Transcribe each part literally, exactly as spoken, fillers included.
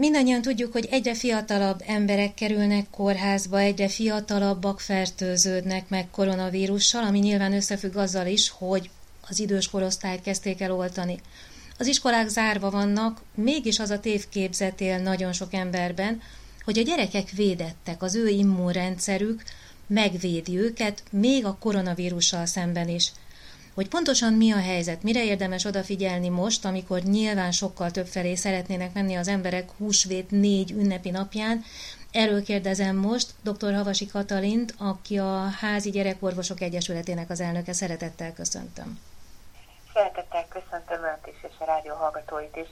Mindannyian tudjuk, hogy egyre fiatalabb emberek kerülnek kórházba, egyre fiatalabbak fertőződnek meg koronavírussal, ami nyilván összefügg azzal is, hogy az idős korosztályt kezdték el oltani. Az iskolák zárva vannak, mégis az a tévképzet él nagyon sok emberben, hogy a gyerekek védettek, az ő immunrendszerük megvédi őket, még a koronavírussal szemben is. Hogy pontosan mi a helyzet, mire érdemes odafigyelni most, amikor nyilván sokkal több felé szeretnének menni az emberek húsvét négy ünnepi napján, erről kérdezem most dr. Havasi Katalint, aki a Házi Gyerekorvosok Egyesületének az elnöke. Szeretettel köszöntöm. Szeretettel köszöntöm Önt is, és a rádió hallgatóit is.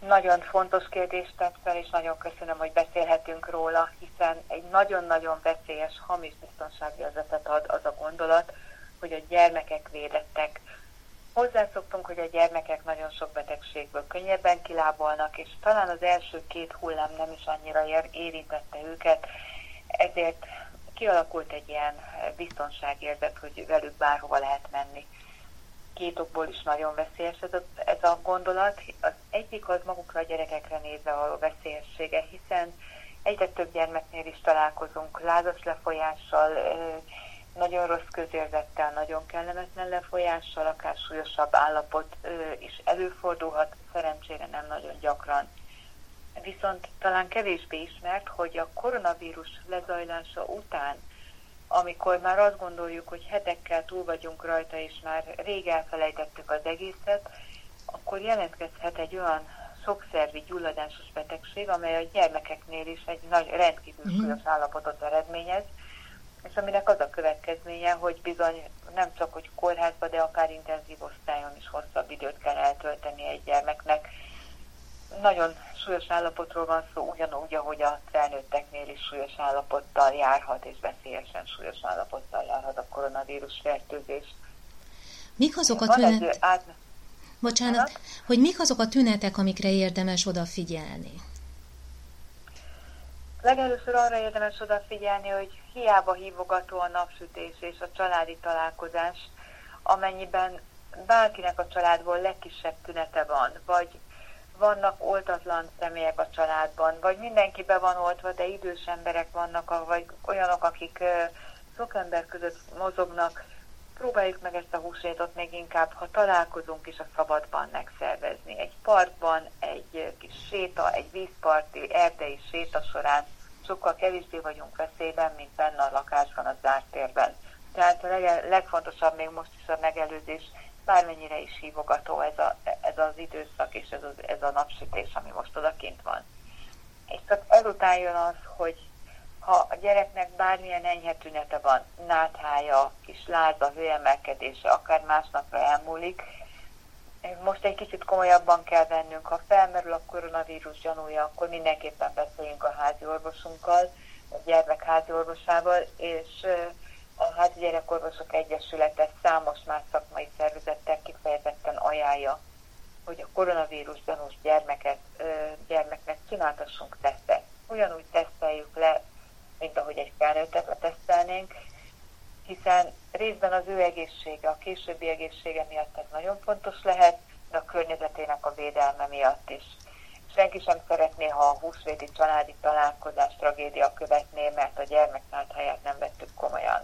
Nagyon fontos kérdést tett fel, és nagyon köszönöm, hogy beszélhetünk róla, hiszen egy nagyon-nagyon veszélyes, hamis biztonságérzetet ad az a gondolat, hogy a gyermekek védettek. Hozzászoktunk, hogy a gyermekek nagyon sok betegségből könnyebben kilábalnak, és talán az első két hullám nem is annyira érintette őket, ezért kialakult egy ilyen biztonságérzet, hogy velük bárhova lehet menni. Két okból is nagyon veszélyes ez a, ez a gondolat. Az egyik az magukra a gyerekekre nézve való veszélyessége, hiszen egyre több gyermeknél is találkozunk lázas lefolyással, nagyon rossz közérzettel, nagyon kellemetlen lefolyással, akár súlyosabb állapot is előfordulhat, szerencsére nem nagyon gyakran. Viszont talán kevésbé ismert, hogy a koronavírus lezajlása után, amikor már azt gondoljuk, hogy hetekkel túl vagyunk rajta, és már rég elfelejtettük az egészet, akkor jelentkezhet egy olyan szokszervi gyulladásos betegség, amely a gyermekeknél is egy nagy, rendkívül súlyos állapotot eredményez, és aminek az a következménye, hogy bizony nem csak hogy kórházba, de akár intenzív osztályon is hosszabb időt kell eltölteni egy gyermeknek. Nagyon súlyos állapotról van szó, ugyanúgy, ahogy a felnőtteknél is súlyos állapottal járhat, és veszélyesen súlyos állapottal járhat a koronavírus fertőzés. Mik azok a tünetek? Át... Bocsánat, hát? Hogy mik azok a tünetek, amikre érdemes odafigyelni? Legelőször arra érdemes odafigyelni, hogy hiába hívogató a napsütés és a családi találkozás, amennyiben bárkinek a családból legkisebb tünete van, vagy vannak oltatlan személyek a családban, vagy mindenki be van oltva, de idős emberek vannak, vagy olyanok, akik sok ember között mozognak. Próbáljuk meg ezt a húsvétot még inkább, ha találkozunk is, a szabadban megszervezni. Egy parkban, egy kis séta, egy vízparti, erdei séta során sokkal kevésbé vagyunk veszélyben, mint benne a lakásban, a zárt térben. Tehát a leg- legfontosabb még most is a megelőzés, bármennyire is hívogató ez, a, ez az időszak és ez, az, ez a napsütés, ami most odakint van. És csak ezután jön az, hogy ha a gyereknek bármilyen enyhe tünete van, náthája, kis láza, hőemelkedése, akár másnapra elmúlik, most egy kicsit komolyabban kell vennünk. Ha felmerül a koronavírus gyanúja, akkor mindenképpen beszéljünk a házi orvosunkkal, a gyermek házi orvosával, és a Házi Gyerekorvosok Egyesülete számos más szakmai szervezettel kifejezetten ajánlja, hogy a koronavírus gyanús gyermeket, gyermeknek csináltassunk tesztet. Ugyanúgy teszteljük le, mint ahogy egy felnőttet letesztelnénk, hiszen részben az ő egészsége, a későbbi egészsége miatt ez nagyon fontos lehet, de a környezetének a védelme miatt is. Senki sem szeretné, ha a húsvéti családi találkozás tragédia követné, mert a gyermek nátháját nem vettük komolyan.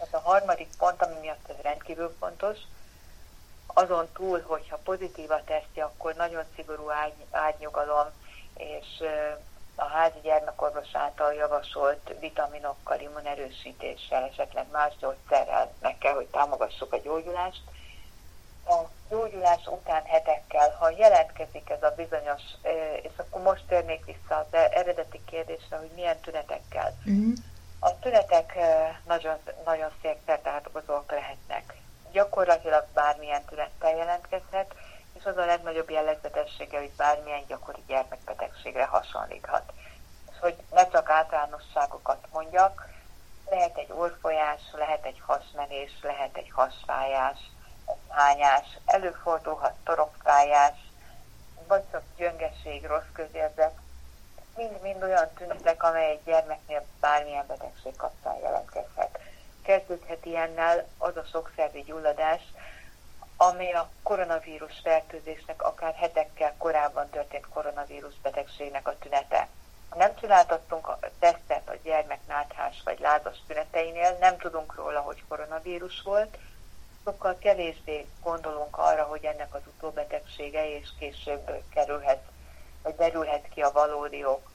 Ez a harmadik pont, ami miatt ez rendkívül fontos, azon túl, hogyha pozitív a tesztje, akkor nagyon szigorú ágy, ágynyugalom, és a házi gyermekorvos által javasolt vitaminokkal, immunerősítéssel, esetleg más gyógyszerrel meg kell, hogy támogassuk a gyógyulást. A gyógyulás után hetekkel, ha jelentkezik ez a bizonyos, és akkor most térnék vissza az eredeti kérdésre, hogy milyen tünetekkel. Mm-hmm. A tünetek nagyon, nagyon szélszerteágazóak lehetnek. Gyakorlatilag bármilyen tünettel jelentkezhet, és az a legnagyobb jellegzetessége, hogy bármilyen gyakori gyermekbetegségre hasonlíthat. És hogy ne csak általánosságokat mondjak, lehet egy orrfolyás, lehet egy hasmenés, lehet egy hasfájás, egy hányás, előfordulhat torokfájás, vagy csak gyöngeség, rossz közérzet. Mind-mind olyan tünetek, amely egy gyermeknél bármilyen betegség kapcsán jelentkezhet. Kezdődhet ilyennel az a sokszervi gyulladás, ami a koronavírus fertőzésnek, akár hetekkel korábban történt koronavírus betegségnek a tünete. Ha nem csináltattunk a tesztet a gyermek náthás vagy lázas tüneteinél, nem tudunk róla, hogy koronavírus volt, sokkal kevésbé gondolunk arra, hogy ennek az utóbetegsége és később kerülhet, vagy derülhet ki a valódi ok.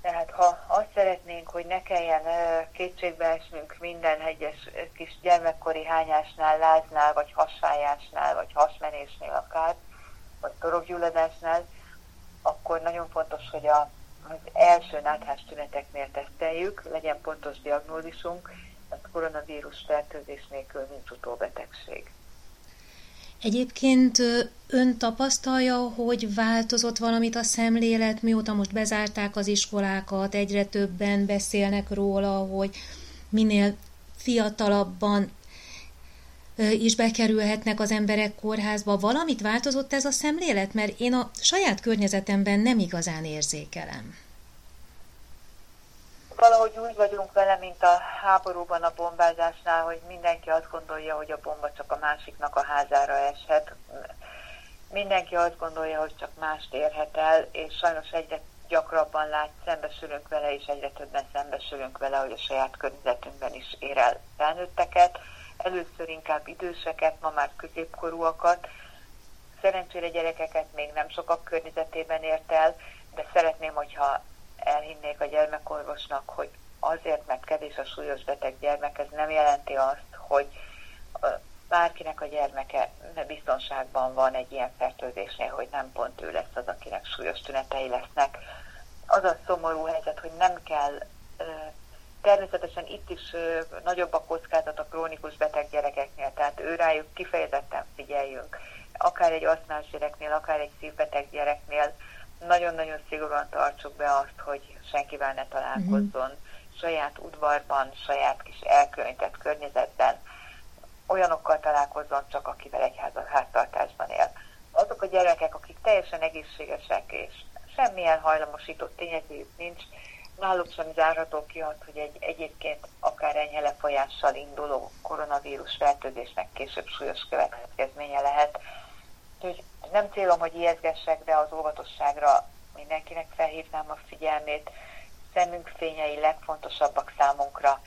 Tehát ha azt szeretnénk, hogy ne kelljen kétségbe esnünk minden egyes kis gyermekkori hányásnál, láznál, vagy hasfájásnál, vagy hasmenésnél akár, vagy torokgyulladásnál, akkor nagyon fontos, hogy a, az első náthás tüneteknél teszteljük, legyen pontos diagnózisunk, mert koronavírus fertőzés nélkül nincs utóbetegség. Egyébként ön tapasztalja, hogy változott valamit a szemlélet, mióta most bezárták az iskolákat, egyre többen beszélnek róla, hogy minél fiatalabban is bekerülhetnek az emberek kórházba. Valamit változott ez a szemlélet? Mert én a saját környezetemben nem igazán érzékelem. Valahogy úgy vagyunk vele, mint a háborúban a bombázásnál, hogy mindenki azt gondolja, hogy a bomba csak a másiknak a házára eshet. Mindenki azt gondolja, hogy csak mást érhet el, és sajnos egyre gyakrabban lát, szembesülünk vele, és egyre többen szembesülünk vele, hogy a saját környezetünkben is ér el felnőtteket. Először inkább időseket, ma már középkorúakat. Szerencsére gyerekeket még nem sokak környezetében ért el, de szeretném, hogyha elhinnék a gyermekorvosnak, hogy azért, mert kevés a súlyos beteg gyermek, ez nem jelenti azt, hogy bárkinek a gyermeke biztonságban van egy ilyen fertőzésnél, hogy nem pont ő lesz az, akinek súlyos tünetei lesznek. Az a szomorú helyzet, hogy nem kell, természetesen itt is nagyobb a kockázat a krónikus beteg gyerekeknél, tehát őrájuk kifejezetten figyeljünk. Akár egy asztmás gyereknél, akár egy szívbeteg gyereknél, nagyon-nagyon szigorúan tartsuk be azt, hogy senkivel ne találkozzon, mm-hmm. saját udvarban, saját kis elkülönített környezetben, olyanokkal találkozzon csak, akivel egy háztartásban él. Azok a gyerekek, akik teljesen egészségesek és semmilyen hajlamosító tényezőjük nincs, náluk sem zárható ki az, hogy egy egyébként akár enyhe lefolyással induló koronavírus fertőzésnek később súlyos következménye lehet. Úgyhogy nem célom, hogy ijeszgessek, de az óvatosságra mindenkinek felhívnám a figyelmét. Szemünk fényei legfontosabbak számunkra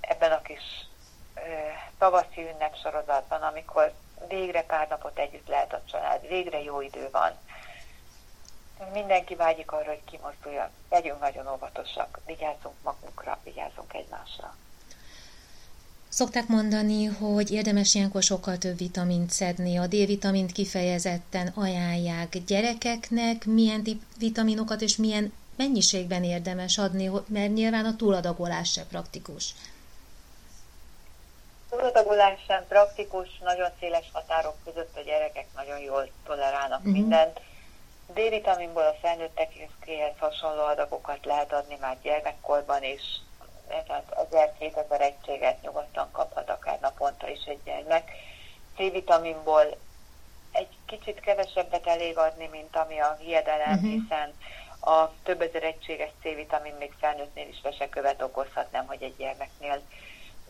ebben a kis ö, tavaszi ünnepsorozatban, amikor végre pár napot együtt lehet a család, végre jó idő van. Mindenki vágyik arra, hogy kimozduljon. Legyünk nagyon óvatosak, vigyázzunk magunkra, vigyázzunk egymásra. Szokták mondani, hogy érdemes ilyenkor sokkal több vitamint szedni. A D-vitamint kifejezetten ajánlják gyerekeknek. Milyen vitaminokat és milyen mennyiségben érdemes adni, mert nyilván a túladagolás sem praktikus. A túladagolás sem praktikus, nagyon széles határok között a gyerekek nagyon jól tolerálnak uh-huh. mindent. D-vitaminból a felnőttekhez hasonló adagokat lehet adni már gyermekkorban is. Tehát ezer-kétezer egységet nyugodtan kaphat, akár naponta is egy gyermek. C-vitaminból egy kicsit kevesebbet elég adni, mint ami a hiedelem, uh-huh. hiszen a több ezer egységes C-vitamin még felnőttnél is vesekövet okozhat, nem hogy egy gyermeknél.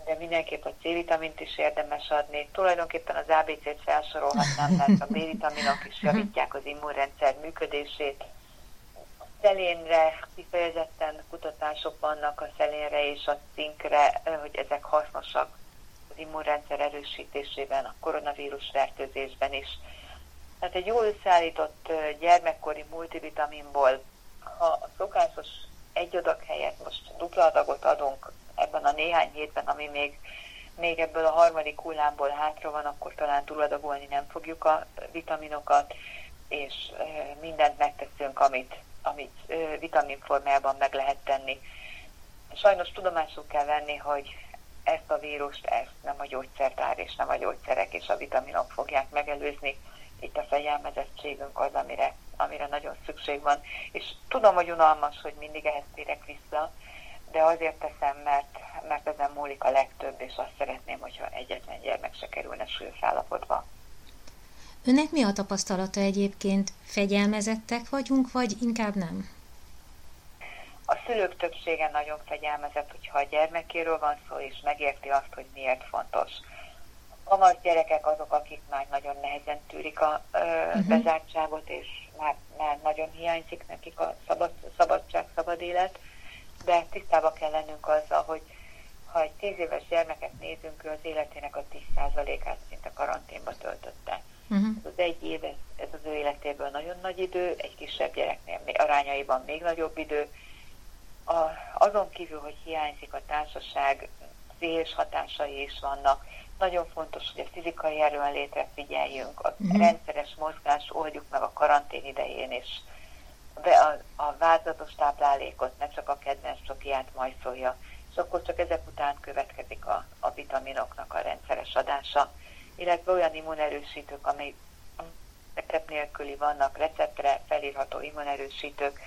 De mindenképp a C-vitamint is érdemes adni. Tulajdonképpen az á bé cét felsorolhatnám, mert a B-vitaminok is javítják az immunrendszer működését. Szelénre kifejezetten kutatások vannak a szelénre és a cinkre, hogy ezek hasznosak az immunrendszer erősítésében, a koronavírus fertőzésben is. Tehát egy jól összeállított gyermekkori multivitaminból, ha a szokásos egy adag helyett most dupla adagot adunk ebben a néhány hétben, ami még, még ebből a harmadik hullámból hátra van, akkor talán túladagolni nem fogjuk a vitaminokat, és mindent megteszünk, amit amit vitaminformájában meg lehet tenni. Sajnos tudomásul kell venni, hogy ezt a vírust, ezt nem a gyógyszertár és nem a gyógyszerek és a vitaminok fogják megelőzni. Itt a fegyelmezettségünk az, amire, amire nagyon szükség van. És tudom, hogy unalmas, hogy mindig ehhez térek vissza, de azért teszem, mert, mert ezen múlik a legtöbb, és azt szeretném, hogyha egyetlen gyermek se kerülne súlyos állapotba. Önnek mi a tapasztalata egyébként? Fegyelmezettek vagyunk, vagy inkább nem? A szülők többsége nagyon fegyelmezett, hogyha a gyermekéről van szó, és megérti azt, hogy miért fontos. kamasz gyerekek azok, akik már nagyon nehezen tűrik a ö, uh-huh. bezártságot, és már, már nagyon hiányzik nekik a szabad, szabadság, szabad élet, de tisztába kell lennünk azzal, hogy ha egy tíz éves gyermeket nézünk, ő az életének a tíz százalékát szinte karanténba töltötte. Uh-huh. Ez az egy év, ez az ő életéből nagyon nagy idő, egy kisebb gyereknél arányaiban még nagyobb idő. A, azon kívül, hogy hiányzik a társaság, szélső hatásai is vannak. Nagyon fontos, hogy a fizikai erőnlétre figyeljünk, a uh-huh. rendszeres mozgás, oldjuk meg a karantén idején is. A, a vázatos táplálékot, ne csak a kedvenc csokiát majszolja, és akkor csak ezek után következik a, a vitaminoknak a rendszeres adása, illetve olyan immunerősítők, amelyek recept nélküli vannak, receptre felírható immunerősítők.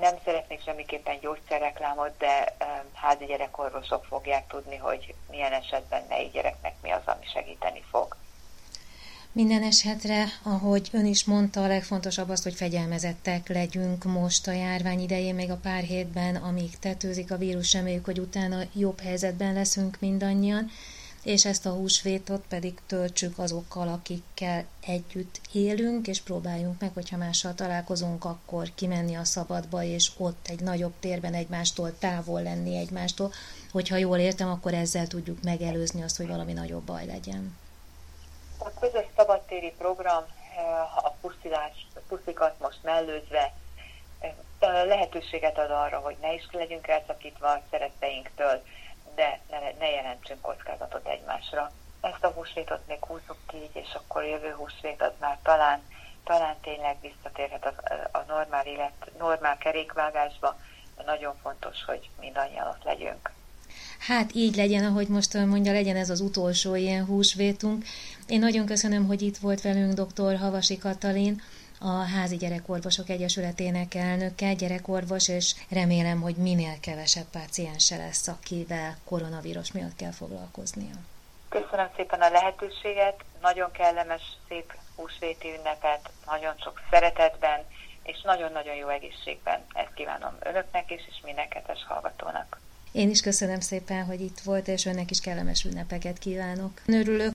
Nem szeretnék semmiképpen gyógyszerreklámot, de házi gyerekorvosok fogják tudni, hogy milyen esetben melyik gyereknek mi az, ami segíteni fog. Minden esetre, ahogy ön is mondta, a legfontosabb az, hogy fegyelmezettek legyünk most a járvány idején, még a pár hétben, amíg tetőzik a vírus, reméljük, hogy utána jobb helyzetben leszünk mindannyian, és ezt a húsvétot pedig töltsük azokkal, akikkel együtt élünk, és próbáljunk meg, hogyha mással találkozunk, akkor kimenni a szabadba, és ott egy nagyobb térben egymástól, távol lenni egymástól. Hogyha jól értem, akkor ezzel tudjuk megelőzni azt, hogy valami nagyobb baj legyen. A közös szabadtéri program, a puszilás, puszikat most mellőzve, lehetőséget ad arra, hogy ne is legyünk elszakítva a szeretteinktől, de ne, ne jelentsünk kockázatot egymásra. Ezt a húsvétot még húzzuk ki így, és akkor jövő húsvét az már talán, talán tényleg visszatérhet a, a normál élet, normál kerékvágásba. Nagyon fontos, hogy mindannyian ott legyünk. Hát így legyen, ahogy most mondja, legyen ez az utolsó ilyen húsvétunk. Én nagyon köszönöm, hogy itt volt velünk dr. Havasi Katalin, a Házi Gyerekorvosok Egyesületének elnöke, gyerekorvos, és remélem, hogy minél kevesebb páciense lesz, akivel koronavírus miatt kell foglalkoznia. Köszönöm szépen a lehetőséget, nagyon kellemes, szép húsvéti ünnepet, nagyon sok szeretetben, és nagyon-nagyon jó egészségben. Ezt kívánom önöknek is, és minden kedves hallgatónak. Én is köszönöm szépen, hogy itt volt, és önnek is kellemes ünnepeket kívánok. Örülök.